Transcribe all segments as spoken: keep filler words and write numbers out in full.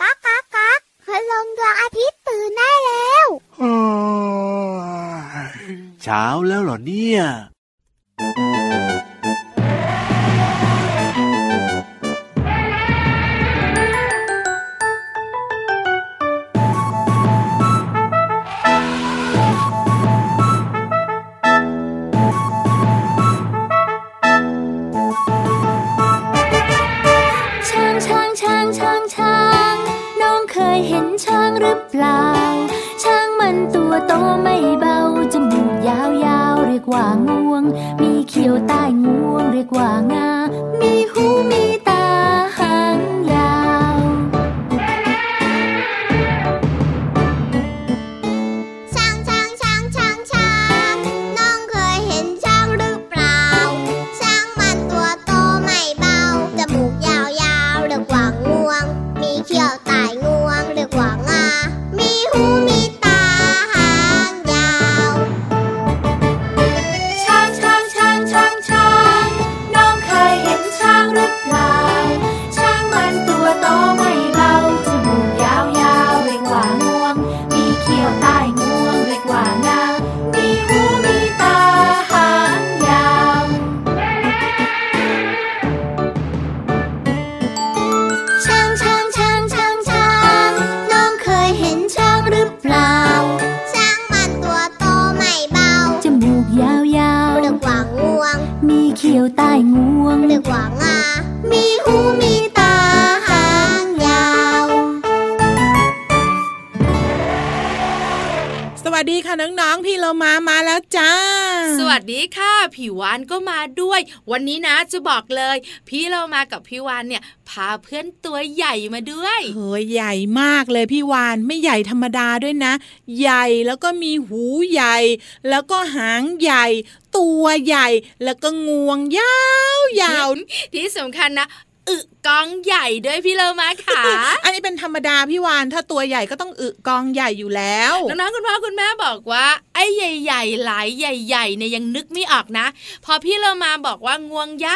ก๊ากก๊ากก๊ากพลังดวงอาทิตย์ตื่นได้แล้วเช้าแล้วเหรอเนี่ยช้างหรือเปล่าช้างมันตัวโตไม่เบาจมูกยาวๆเรียกว่างวงมีเขียวใต้งวงเรียกว่างามีหูมีตาหางยาวช้างช้างช้างช้างช้างน้องเคยเห็นช้างหรือเปล่าช้างมันตัวโตไม่เบาจมูกยาวๆเรียกว่างวงมีเขียวใต้งวงเรียกว่างามีหูมีตาหางยาวช้างช้างช้างช้างช้างน้องเคยเห็นช้างหรือเปล่าช้างมันตัวโตไม่เบาจมูกยาวๆเรียกว่างวงมีเขียวใต้งวงเรียกว่างามีหูมีตาหางยาวช้างช้างช้างช้างช้างน้องเคยเห็นช้างหรือเปล่าช้างมันตัวโตไม่เบาจมูกยาวๆเรียกว่างวงมีเขียวใต้งวงเรียกว่างามีหูมีตาหางยาวสวัสดีค่ะน้องๆพี่เรามามาแล้วจ้าสวัสดีค่ะพี่วานก็มาด้วยวันนี้นะจะบอกเลยพี่เรามากับพี่วานเนี่ยพาเพื่อนตัวใหญ่มาด้วยเฮ้ยใหญ่มากเลยพี่วานไม่ใหญ่ธรรมดาด้วยนะใหญ่แล้วก็มีหูใหญ่แล้วก็หางใหญ่ตัวใหญ่แล้วก็งวงยาวยาวที่สำคัญนะอึกองใหญ่ด้วยพี่เลอมาค่ะ อันนี้เป็นธรรมดาพี่วานถ้าตัวใหญ่ก็ต้องอึกองใหญ่อยู่แล้วน้องๆคุณพ่อคุณแม่บอกว่าไอ้ใหญ่ๆหลายใหญ่ๆเนี่ยยังนึกไม่ออกนะพอพี่เลอมาบอกว่างวงย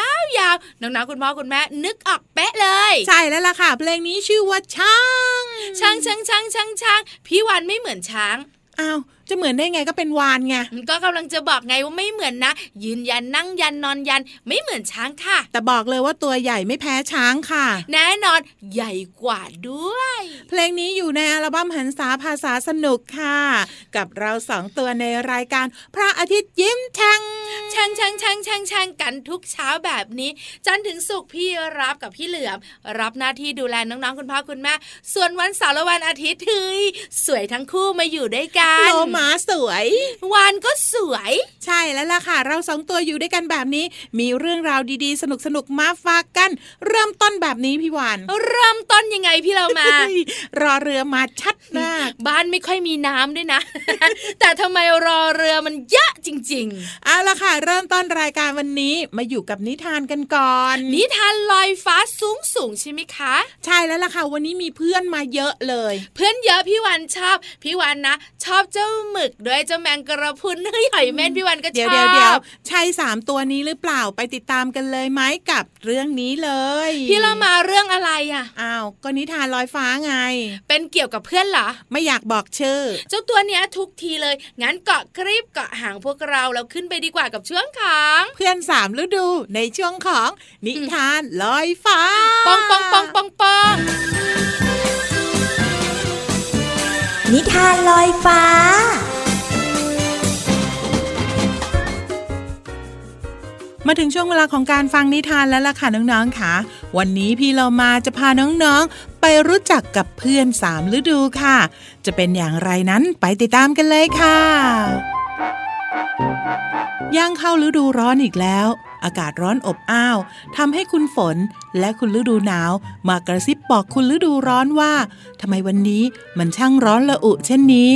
าวๆน้องๆคุณพ่อคุณแม่นึกออกเป๊ะเลยใช่แล้วล่ะค่ะเพลงนี้ชื่อว่าช้างช้างช้างช้างช้างช้างพี่วานไม่เหมือนช้างอ้าวจะเหมือนได้ไงก็เป็นวานไงก็กำลังจะบอกไงว่าไม่เหมือนนะยืนยันนั่งยันนอนยันไม่เหมือนช้างค่ะแต่บอกเลยว่าตัวใหญ่ไม่แพ้ช้างค่ะแน่นอนใหญ่กว่าด้วยเพลงนี้อยู่ในอัลบั้มหันษาภาษาสนุกค่ะกับเราสองตัวในรายการพระอาทิตย์ยิ้มแฉ่งแฉ่งแฉ่งแฉ่งแฉ่งแฉ่งกันทุกเช้าแบบนี้จันทร์ถึงศุกร์พี่รับกับพี่เหลือมรับหน้าที่ดูแลน้องๆคุณพ่อคุณแม่ส่วนวันเสาร์และวันอาทิตย์เฮ้ยสวยทั้งคู่มาอยู่ด้วยกันหมาสวยวานก็สวยใช่แล้วล่ะค่ะเราสองตัวอยู่ด้วยกันแบบนี้มีเรื่องราวดีๆสนุกๆมาฝากกันเริ่มต้นแบบนี้พี่วานเริ่มต้นยังไงพี่เรามา รอเรือมาชัดมากบ้านไม่ค่อยมีน้ำด้วยนะ แต่ทำไมรอเรือมันเยอะจริงๆเอาล่ะค่ะเริ่มต้นรายการวันนี้มาอยู่กับนิทานกันก่อนนิทานลอยฟ้าสูงๆใช่ไหมคะใช่แล้วล่ะค่ะวันนี้มีเพื่อนมาเยอะเลยเพื่อนเยอะพี่วานชอบพี่วานนะชอบเจ้าหมึกด้วยเจ้าแมงกระพุนเฮ้ยหอยเม่นพี่วันก็ชอบเดี๋ยวเดี๋ยวเดี๋ยวใช่สามตัวนี้หรือเปล่าไปติดตามกันเลยไหมกับเรื่องนี้เลยพี่เรามาเรื่องอะไรอ่ะอ้าวก็นิทานลอยฟ้าไงเป็นเกี่ยวกับเพื่อนเหรอไม่อยากบอกชื่อเจ้าตัวเนี้ยทุกทีเลยงั้นเกาะคลิปเกาะหางพวกเราแล้วขึ้นไปดีกว่ากับช่วงของเพื่อนสามฤดูในช่วงของนิทานลอยฟ้าปองปองปองปองปองนิทานลอยฟ้ามาถึงช่วงเวลาของการฟังนิทานแล้วล่ะค่ะน้องๆค่ะวันนี้พี่เรามาจะพาน้องๆไปรู้จักกับเพื่อนสามฤดูค่ะจะเป็นอย่างไรนั้นไปติดตามกันเลยค่ะย่างเข้าฤดูร้อนอีกแล้วอากาศร้อนอบอ้าวทำให้คุณฝนและคุณฤดูหนาวมากระซิบบอกคุณฤดูร้อนว่าทำไมวันนี้มันช่างร้อนระอุเช่นนี้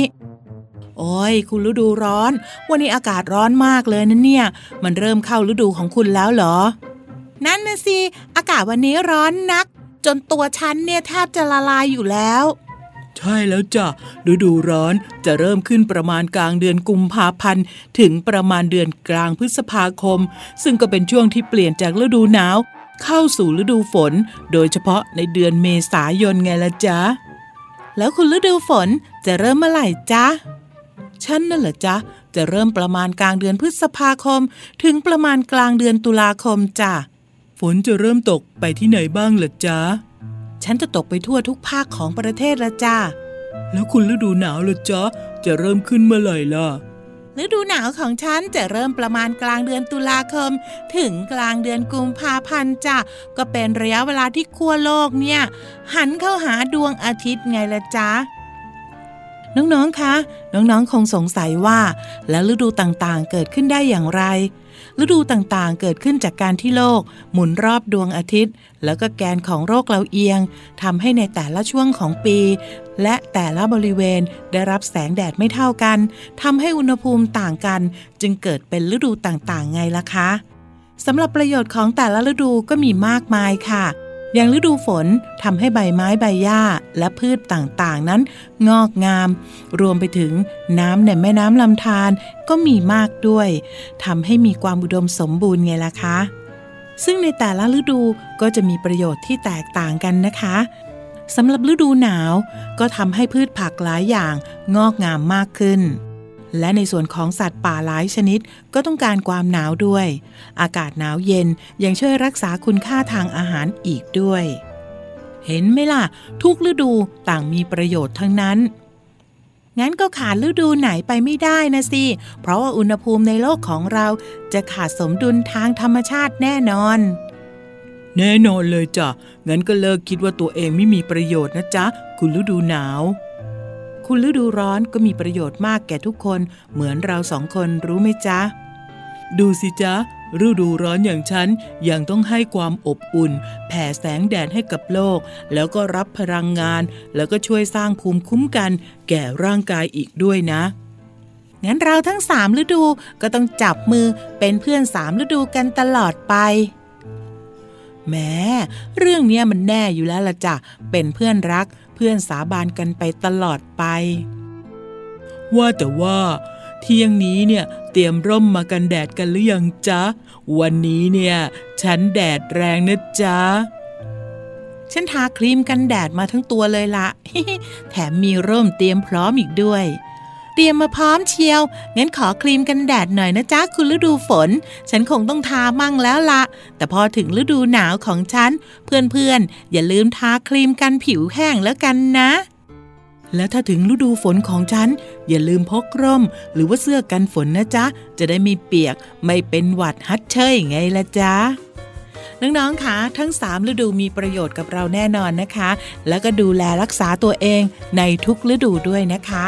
โอ้ยคุณฤดูร้อนวันนี้อากาศร้อนมากเลยนะเนี่ยมันเริ่มเข้าฤดูของคุณแล้วเหรอนั่นนะสิอากาศวันนี้ร้อนนักจนตัวฉันเนี่ยแทบจะละลายอยู่แล้วใช่แล้วจ้ะฤดูร้อนจะเริ่มขึ้นประมาณกลางเดือนกุมภาพันธ์ถึงประมาณเดือนกลางพฤษภาคมซึ่งก็เป็นช่วงที่เปลี่ยนจากฤดูหนาว เข้าสู่ฤดูฝนโดยเฉพาะในเดือนเมษายนไงล่ะจ๊ะแล้วคุณฤดูฝนจะเริ่มเมื่อไหร่จ๊ะฉันน่ะเหรอจ๊ะจะเริ่มประมาณกลางเดือนพฤษภาคมถึงประมาณกลางเดือนตุลาคมจ้ะฝนจะเริ่มตกไปที่ไหนบ้างล่ะจ๊ะฉันจะตกไปทั่วทุกภาคของประเทศละจ้ะแล้วคุณฤดูหนาวล่ะจ๊ะจะเริ่มขึ้นเมื่อไหร่ล่ะฤดูหนาวของฉันจะเริ่มประมาณกลางเดือนตุลาคมถึงกลางเดือนกุมภาพันธ์จ้ะก็เป็นระยะเวลาที่ขั้วโลกเนี่ยหันเข้าหาดวงอาทิตย์ไงล่ะจ๊ะน้องๆคะน้องๆคงสงสัยว่าแล้วฤดูต่างๆเกิดขึ้นได้อย่างไรฤดูต่างๆเกิดขึ้นจากการที่โลกหมุนรอบดวงอาทิตย์แล้วก็แกนของโลกเราเอียงทำให้ในแต่ละช่วงของปีและแต่ละบริเวณได้รับแสงแดดไม่เท่ากันทำให้อุณหภูมิต่างกันจึงเกิดเป็นฤดูต่างๆไงล่ะคะสำหรับประโยชน์ของแต่ละฤดูก็มีมากมายค่ะอย่างฤดูฝนทำให้ใบไม้ใบหญ้าและพืชต่างๆนั้นงอกงามรวมไปถึงน้ำในแม่น้ำลำธารก็มีมากด้วยทำให้มีความอุดมสมบูรณ์ไงล่ะคะซึ่งในแต่ละฤดูก็จะมีประโยชน์ที่แตกต่างกันนะคะสำหรับฤดูหนาวก็ทำให้พืชผักหลายอย่างงอกงามมากขึ้นและในส่วนของสัตว์ป่าหลายชนิดก็ต้องการความหนาวด้วยอากาศหนาวเย็นยังช่วยรักษาคุณค่าทางอาหารอีกด้วยเห็นไหมล่ะทุกฤดูต่างมีประโยชน์ทั้งนั้นงั้นก็ขาดฤดูไหนไปไม่ได้นะสิเพราะว่าอุณหภูมิในโลกของเราจะขาดสมดุลทางธรรมชาติแน่นอนแน่นอนเลยจ้ะงั้นก็เลิกคิดว่าตัวเองไม่มีประโยชน์นะจ๊ะคุณฤดูหนาวคุณฤดูร้อนก็มีประโยชน์มากแก่ทุกคนเหมือนเราสองคนรู้ไหมจ๊ะดูสิจ๊ะฤดูร้อนอย่างฉันยังต้องให้ความอบอุ่นแผ่แสงแดดให้กับโลกแล้วก็รับพลังงานแล้วก็ช่วยสร้างภูมิคุ้มกันแก่ร่างกายอีกด้วยนะงั้นเราทั้งสามฤดูก็ต้องจับมือเป็นเพื่อนสามฤดูกันตลอดไปแหมเรื่องนี้มันแน่อยู่แล้วละจ้ะเป็นเพื่อนรักเพื่อนสาบานกันไปตลอดไปว่าแต่ว่าเที่ยงนี้เนี่ยเตรียมร่มมากันแดดกันหรือยังจ๊ะวันนี้เนี่ยฉันแดดแรงนะจ๊ะฉันทาครีมกันแดดมาทั้งตัวเลยละ แถมมีร่มเตรียมพร้อมอีกด้วยเตรียมมาพร้อมเชียวงั้นขอครีมกันแดดหน่อยนะจ๊ะคุณฤดูฝนฉันคงต้องทามั่งแล้วละแต่พอถึงฤดูหนาวของฉันเพื่อนๆอย่าลืมทาครีมกันผิวแห้งแล้วกันนะและถ้าถึงฤดูฝนของฉันอย่าลืมพกร่มหรือว่าเสื้อกันฝนนะจ๊ะจะได้ไม่เปียกไม่เป็นหวัดฮัดเชยไงล่ะจ๊ะน้องๆคะทั้งสามฤดูมีประโยชน์กับเราแน่นอนนะคะแล้วก็ดูแลรักษาตัวเองในทุกฤดูด้วยนะคะ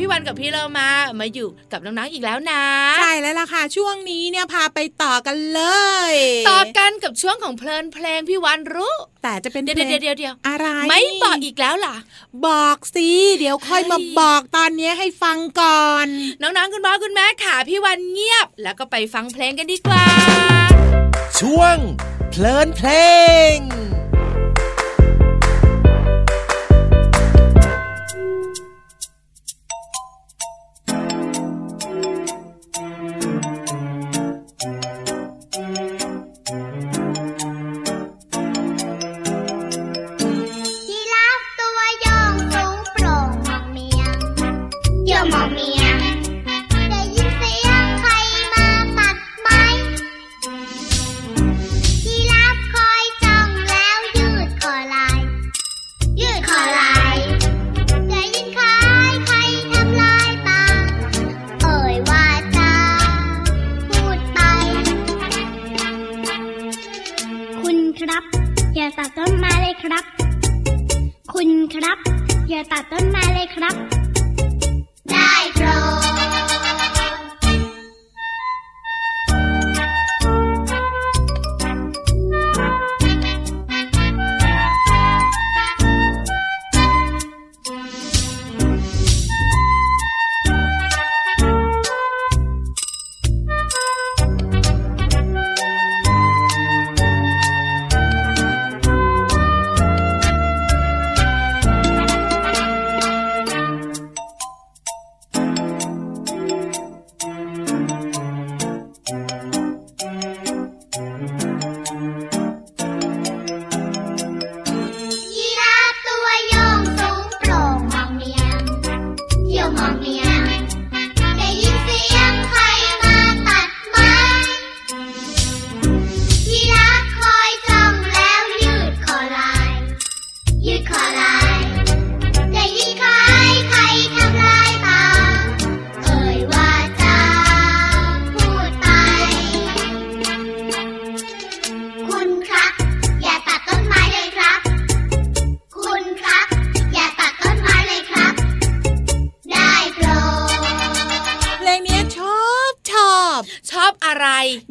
พี่วันกับพี่เรามามาอยู่กับน้องๆอีกแล้วนะใช่แล้วล่ะค่ะช่วงนี้เนี่ยพาไปต่อกันเลยต่อกันกับช่วงของเพลินเพลงพี่วันรู้แต่จะเป็นเดี๋ยวเดี๋ยวเดี๋ยวอะไรไม่บอกอีกแล้วล่ะบอกสิเดี๋ยวค่อยมาบอกตอนนี้ให้ฟังก่อนน้องๆคุณพ่อคุณแม่ค่ะพี่วันเงียบแล้วก็ไปฟังเพลงกันดีกว่าช่วงเพลินเพลง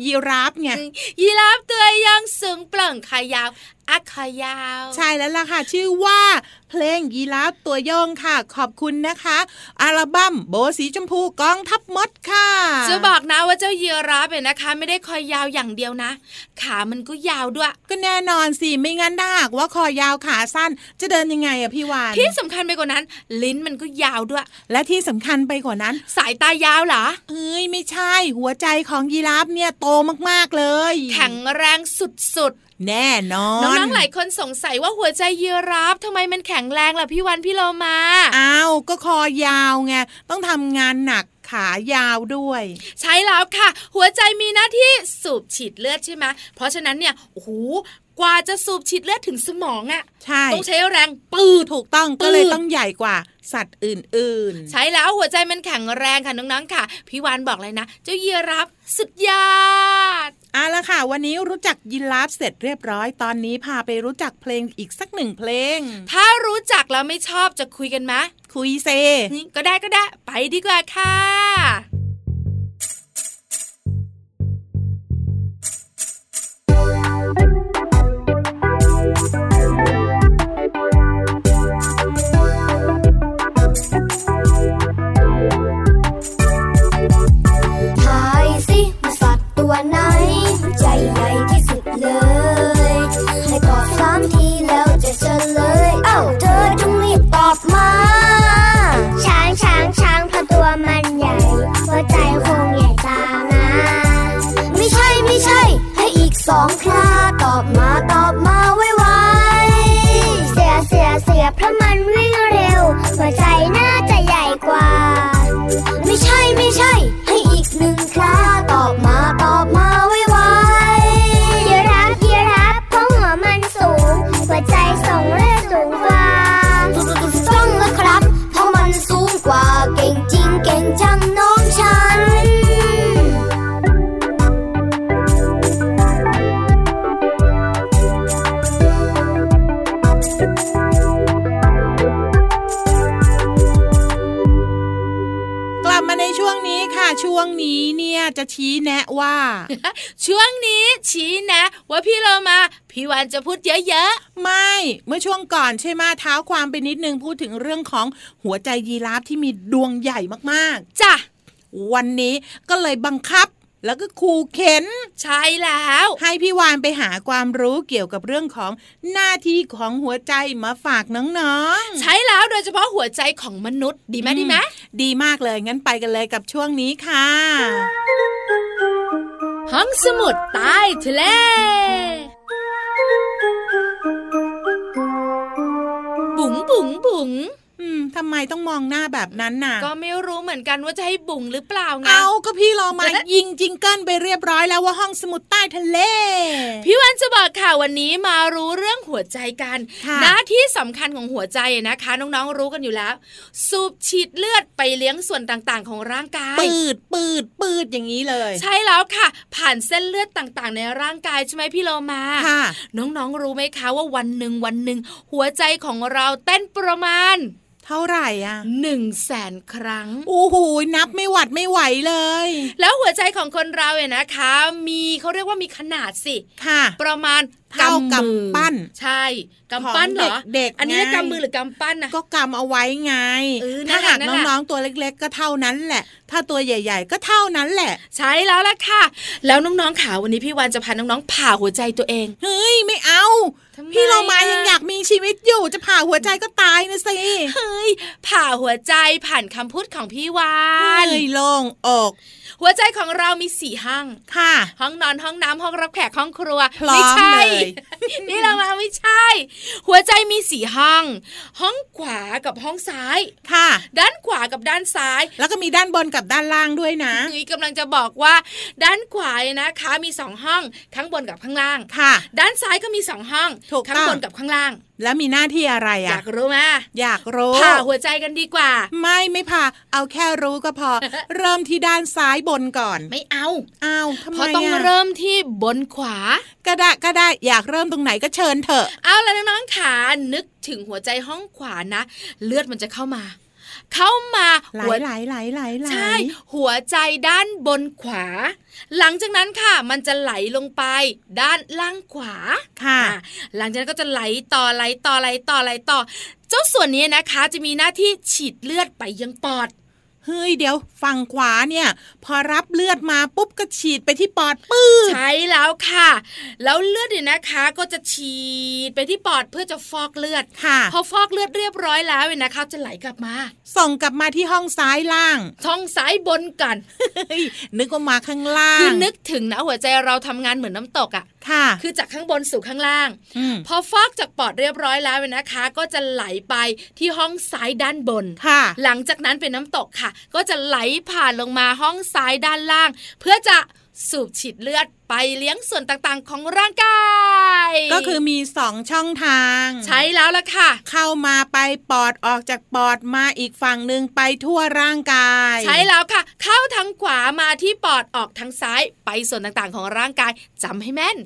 ยีราฟไงยีราฟตัวยังสูงเปล่งขายาวอักขายาวใช่แล้วล่ะค่ะชื่อว่าเพลงยีราฟตัวย่องค่ะขอบคุณนะคะอัลบั้มโบสีชมพูกองทัพมดค่ะจะบอกนะว่าเจ้ายีราฟเนี่ยนะคะไม่ได้คอยาวอย่างเดียวนะขามันก็ยาวด้วยก็แน่นอนสิไม่งั้นถ้าหากว่าคอยาวขาสั้นจะเดินยังไงอะพี่วานที่สำคัญไปกว่านั้นลิ้นมันก็ยาวด้วยและที่สำคัญไปกว่านั้นสายตายาวเหรอเอ้ยไม่ใช่หัวใจของยีราฟเนี่ยโตมากๆเลยแข็งแรงสุดๆแน่นอนน้องๆหลายคนสงสัยว่าหัวใจยีราฟทำไมมันแข็งแรงล่ะพี่วันพี่โลมาอ้าวก็คอยาวไงต้องทำงานหนักขายาวด้วยใช่แล้วค่ะหัวใจมีหน้าที่สูบฉีดเลือดใช่ไหมเพราะฉะนั้นเนี่ยโอ้โหกว่าจะสูบฉีดเลือดถึงสมองอ่ะใช่ต้องใช้แรงปื้ดถูกต้องก็เลยต้องใหญ่กว่าสัตว์อื่นๆใช่แล้วหัวใจมันแข็งแรงค่ะน้องๆค่ะพี่วานบอกเลยนะเจ้ายีราฟสุดยอดเอาล่ะค่ะวันนี้รู้จักยีราฟเสร็จเรียบร้อยตอนนี้พาไปรู้จักเพลงอีกสักหนึ่งเพลงถ้ารู้จักแล้วไม่ชอบจะคุยกันไหมคุยเซก็ได้ก็ได้ไปดีกว่าค่ะช้างช้างช้างเพราะตัวมันใหญ่ วงนี้เนี่ยจะชี้แนะว่า ช่วงนี้ชี้แนะว่าพี่เรามาพี่วานจะพูดเยอะๆไม่เมื่อช่วงก่อนใช่ไหมท้าวความไปนิดนึงพูดถึงเรื่องของหัวใจยีราฟที่มีดวงใหญ่มากๆจ้ะวันนี้ก็เลยบังคับแล้วก็ขู่เข็นใช่แล้วให้พี่วานไปหาความรู้เกี่ยวกับเรื่องของหน้าที่ของหัวใจมาฝากน้องๆใช่แล้วโดยเฉพาะหัวใจของมนุษย์ดีไหมดีไหมดีมากเลยงั้นไปกันเลยกับช่วงนี้ค่ะห้องสมุดใต้ทะเลบุ๋งบุ๋งบุ๋งทำไมต้องมองหน้าแบบนั้นน่ะก็ไม่รู้เหมือนกันว่าจะให้บุ๋งหรือเปล่าไงเอาก็พี่รอมายิงจิงเกิลไปเรียบร้อยแล้วว่าห้องสมุดใต้ทะเลพี่วันจะบอกค่ะวันนี้มารู้เรื่องหัวใจกันหน้าที่สำคัญของหัวใจนะคะน้องๆรู้กันอยู่แล้วสูบฉีดเลือดไปเลี้ยงส่วนต่างๆของร่างกายปืดปืดปืดอย่างนี้เลยใช่แล้วค่ะผ่านเส้นเลือดต่างๆในร่างกายใช่ไหมพี่โลมาน้องๆรู้ไหมคะว่าวันหนึ่งวันหนึ่งหัวใจของเราเต้นประมาณเท่าไหร่อ่ะ หนึ่งแสน ครั้งโอ้โหนับไม่หวัดไม่ไหวเลยแล้วหัวใจของคนเราเนี่ยนะคะมีเค้าเรียกว่ามีขนาดสิค่ะประมาณกำมือใช่กำปั้นเหรออันนี้กำมือหรือกำปั้นนะก็กำเอาไว้ไงถ้าหากน้องๆตัวเล็กๆก็เท่านั้นแหละถ้าตัวใหญ่ๆก็เท่านั้นแหละใช่แล้วล่ะค่ะแล้วน้องๆขาวันนี้พี่วานจะพาน้องๆผ่าหัวใจตัวเองเฮ้ยไม่เอาพี่เรามายังอยากมีชีวิตอยู่จะผ่าหัวใจก็ตายนะสิเฮ้ยผ่าหัวใจผ่านคำพูดของพี่วานเฮ้ยโล่งอกหัวใจของเรามีสี่ห้องค่ะห้องนอนห้องน้ำห้องรับแขกห้องครัวไม่ใช่นี่เรามาไม่ใช่หัวใจมีสี่ห้องห้องขวากับห้องซ้ายค่ะด้านขวากับด้านซ้ายแล้วก็มีด้านบนกับด้านล่างด้วยนะนี่กำลังจะบอกว่าด้านขวานะคะมีสองห้องข้างบนกับข้างล่างค่ะด้านซ้ายก็มีสองห้องข้างบนกับข้างล่างแล้วมีหน้าที่อะไรอ่ะอยากรู้ไหมอยากรู้ผ่าหัวใจกันดีกว่าไม่ไม่ผ่าเอาแค่รู้ก็พอ เริ่มที่ด้านซ้ายบนก่อนไม่เอาเอาทำไมอ่ะเพราะต้องเริ่มที่บนขวาก็ได้ก็ได้อยากเริ่มตรงไหนก็เชิญเถอะเอาแล้วน้องๆขานึกถึงหัวใจห้องขวานะเลือดมันจะเข้ามาเข้ามาหัวไหลไหลไหลไหลใช่หัวใจด้านบนขวาหลังจากนั้นค่ะมันจะไหลลงไปด้านล่างขวาค่ะหลังจากนั้นก็จะไหลต่อไหลต่อไหลต่อไหลต่อเจ้าส่วนนี้นะคะจะมีหน้าที่ฉีดเลือดไปยังปอดเฮ้ยเดี๋ยวฝั่งขวาเนี่ยพอรับเลือดมาปุ๊บก็ฉีดไปที่ปอดปื๊ดใช่แล้วค่ะแล้วเลือดเนี่ยนะคะก็จะฉีดไปที่ปอดเพื่อจะฟอกเลือดค่ะพอฟอกเลือดเรียบร้อยแล้วเนี่ยนะคะจะไหลกลับมาส่งกลับมาที่ห้องซ้ายล่างห้องซ้ายบนกัน นึกว่ามาข้างล่างคือนึกถึงนะหัวใจเราทำงานเหมือนน้ำตกอ่ะค่ะคือจากข้างบนสู่ข้างล่างพอฟอกจากปอดเรียบร้อยแล้วเนี่ยนะคะก็จะไหลไปที่ห้องซ้ายด้านบนค่ะหลังจากนั้นเป็นน้ำตกค่ะก็จะไหลผ่านลงมาห้องซ้ายด้านล่างเพื่อจะสูบฉีดเลือดไปเลี้ยงส่วนต่างๆของร่างกายก็คือมีสองช่องทางใช่แล้วล่ะค่ะเข้ามาไปปอดออกจากปอดมาอีกฝั่งนึงไปทั่วร่างกายใช่แล้วค่ะเข้าทางขวามาที่ปอดออกทางซ้ายไปส่วนต่างๆของร่างกายจำให้แม่น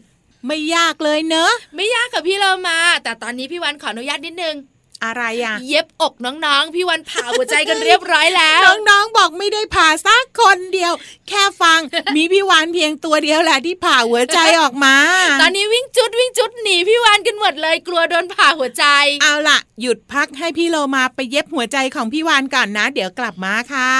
ไม่ยากเลยเนอะไม่ยากกับพี่เรามาแต่ตอนนี้พี่วันขออนุญาตนิดนึงอะไรอ่ะเย็บอกน้องๆพี่วันผ่าหัวใจกันเรียบร้อยแล้วน้องๆบอกไม่ได้ผ่าสักคนเดียวแค่ฟังมีพี่วันเพียงตัวเดียวแหละที่ผ่าหัวใจออกมาตอนนี้วิ่งจุดวิ่งจุดหนีพี่วันกันหมดเลยกลัวโดนผ่าหัวใจเอาล่ะหยุดพักให้พี่โลมาไปเย็บหัวใจของพี่วันก่อนนะเดี๋ยวกลับมาค่ะ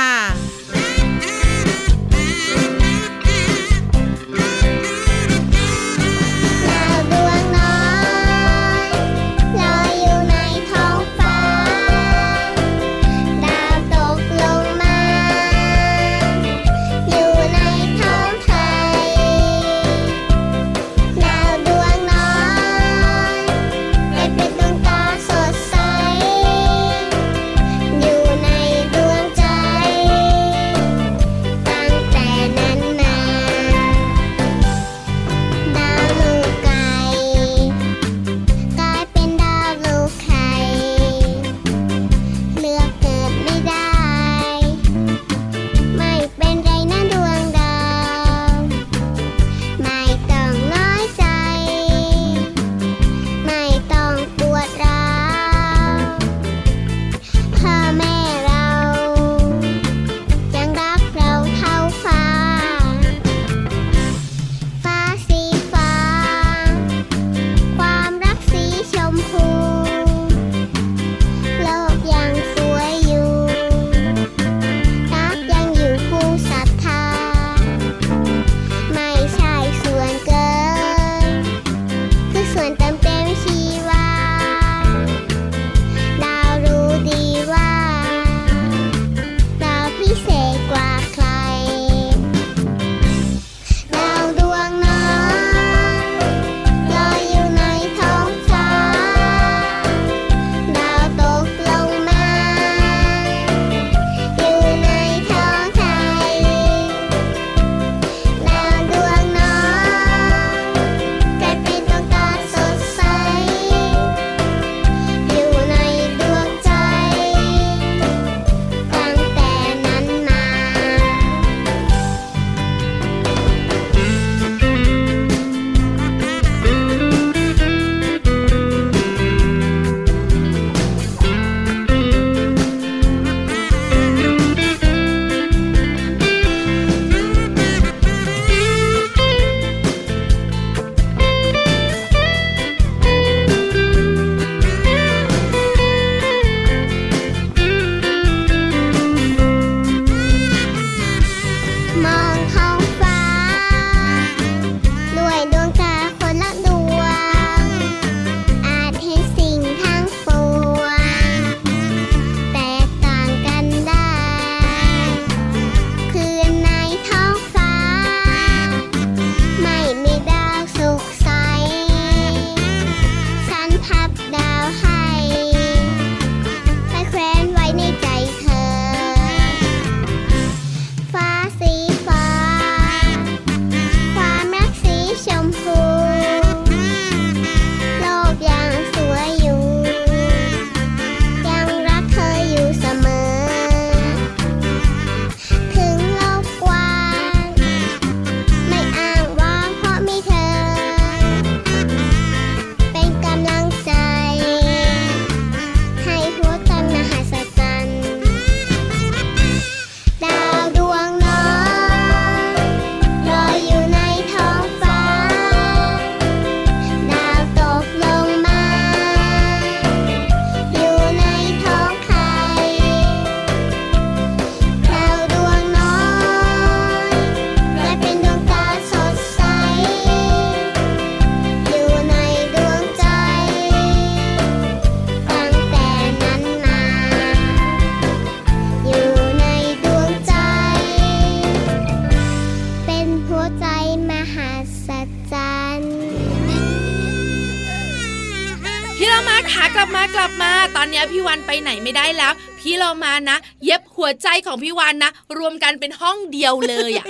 ลับมาตอนนี้พี่วานไปไหนไม่ได้แล้วพี่เรามานะเย็บหัวใจของพี่วานนะรวมกันเป็นห้องเดียวเลยอ่ะ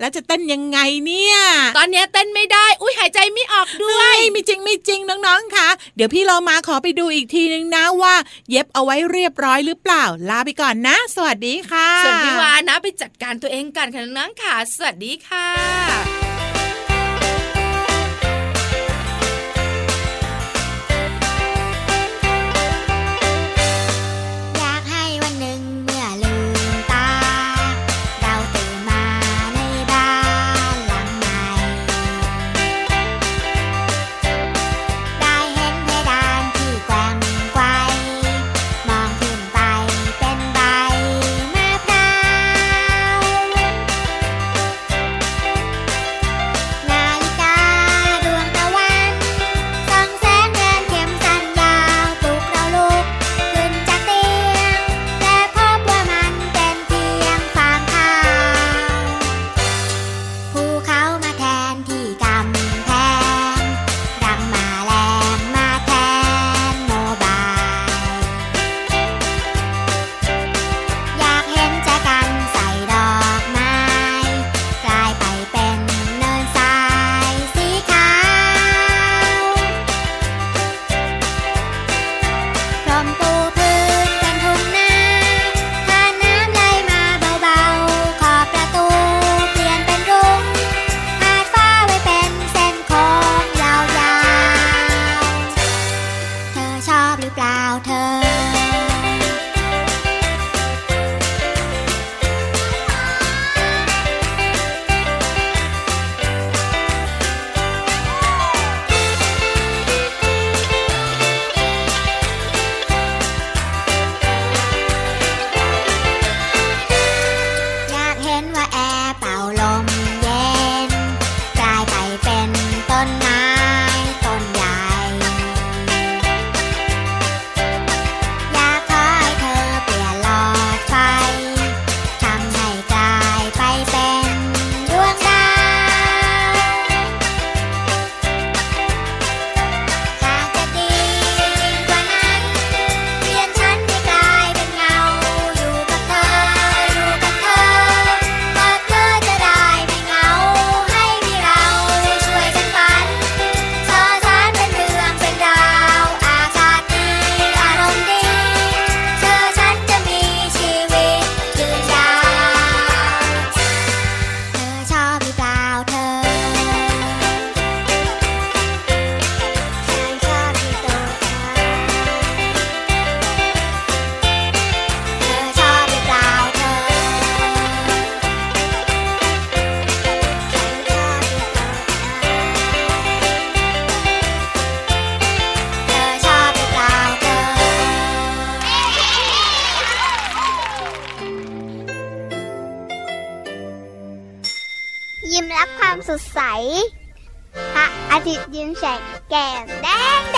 แล้วจะเต้นยังไงเนี่ยตอนนี้เต้นไม่ได้อุ้ยหายใจไม่ออกด้วยไม่จริงไม่จริงน้องๆค่ะเดี๋ยวพี่เรามาขอไปดูอีกทีนึงนะว่าเย็บเอาไว้เรียบร้อยหรือเปล่าลาไปก่อนนะสวัสดีค่ะส่วนพี่วานนะไปจัดการตัวเองกันค่ะน้องๆค่ะสวัสดีค่ะยิ้มรับความสดใสพระอาทิตย์ยิ้มแฉกแก้มแดง